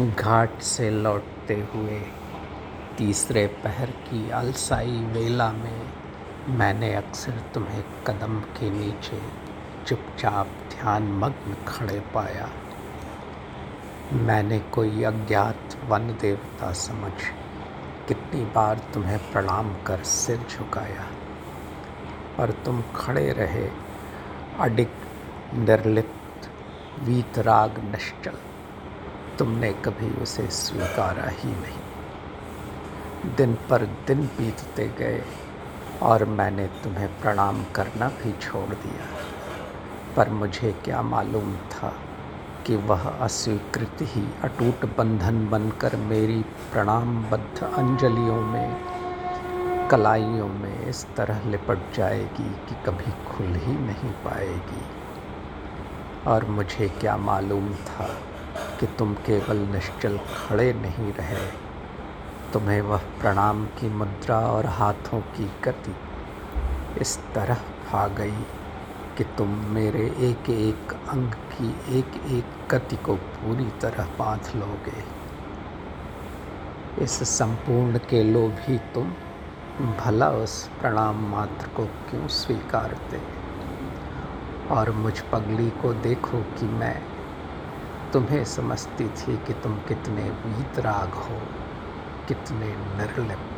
घाट से लौटते हुए तीसरे पहर की अलसाई वेला में मैंने अक्सर तुम्हें कदम के नीचे चुपचाप ध्यानमग्न खड़े पाया। मैंने कोई अज्ञात वन देवता समझ कितनी बार तुम्हें प्रणाम कर सिर झुकाया, पर तुम खड़े रहे अडिग निर्लिप्त वीतराग निश्चल। तुमने कभी उसे स्वीकारा ही नहीं। दिन पर दिन बीतते गए और मैंने तुम्हें प्रणाम करना भी छोड़ दिया, पर मुझे क्या मालूम था कि वह अस्वीकृति ही अटूट बंधन बनकर मेरी प्रणामबद्ध अंजलियों में कलाइयों में इस तरह लिपट जाएगी कि कभी खुल ही नहीं पाएगी। और मुझे क्या मालूम था कि तुम केवल निश्चल खड़े नहीं रहे, तुम्हें वह प्रणाम की मुद्रा और हाथों की गति इस तरह भा गई कि तुम मेरे एक एक अंग की एक एक गति को पूरी तरह बांध लोगे। इस संपूर्ण के लो भी तुम भला उस प्रणाम मात्र को क्यों स्वीकारते? और मुझ पगली को देखो कि मैं तुम्हें समझती थी कि तुम कितने वीतराग हो, कितने निर्लिप्त।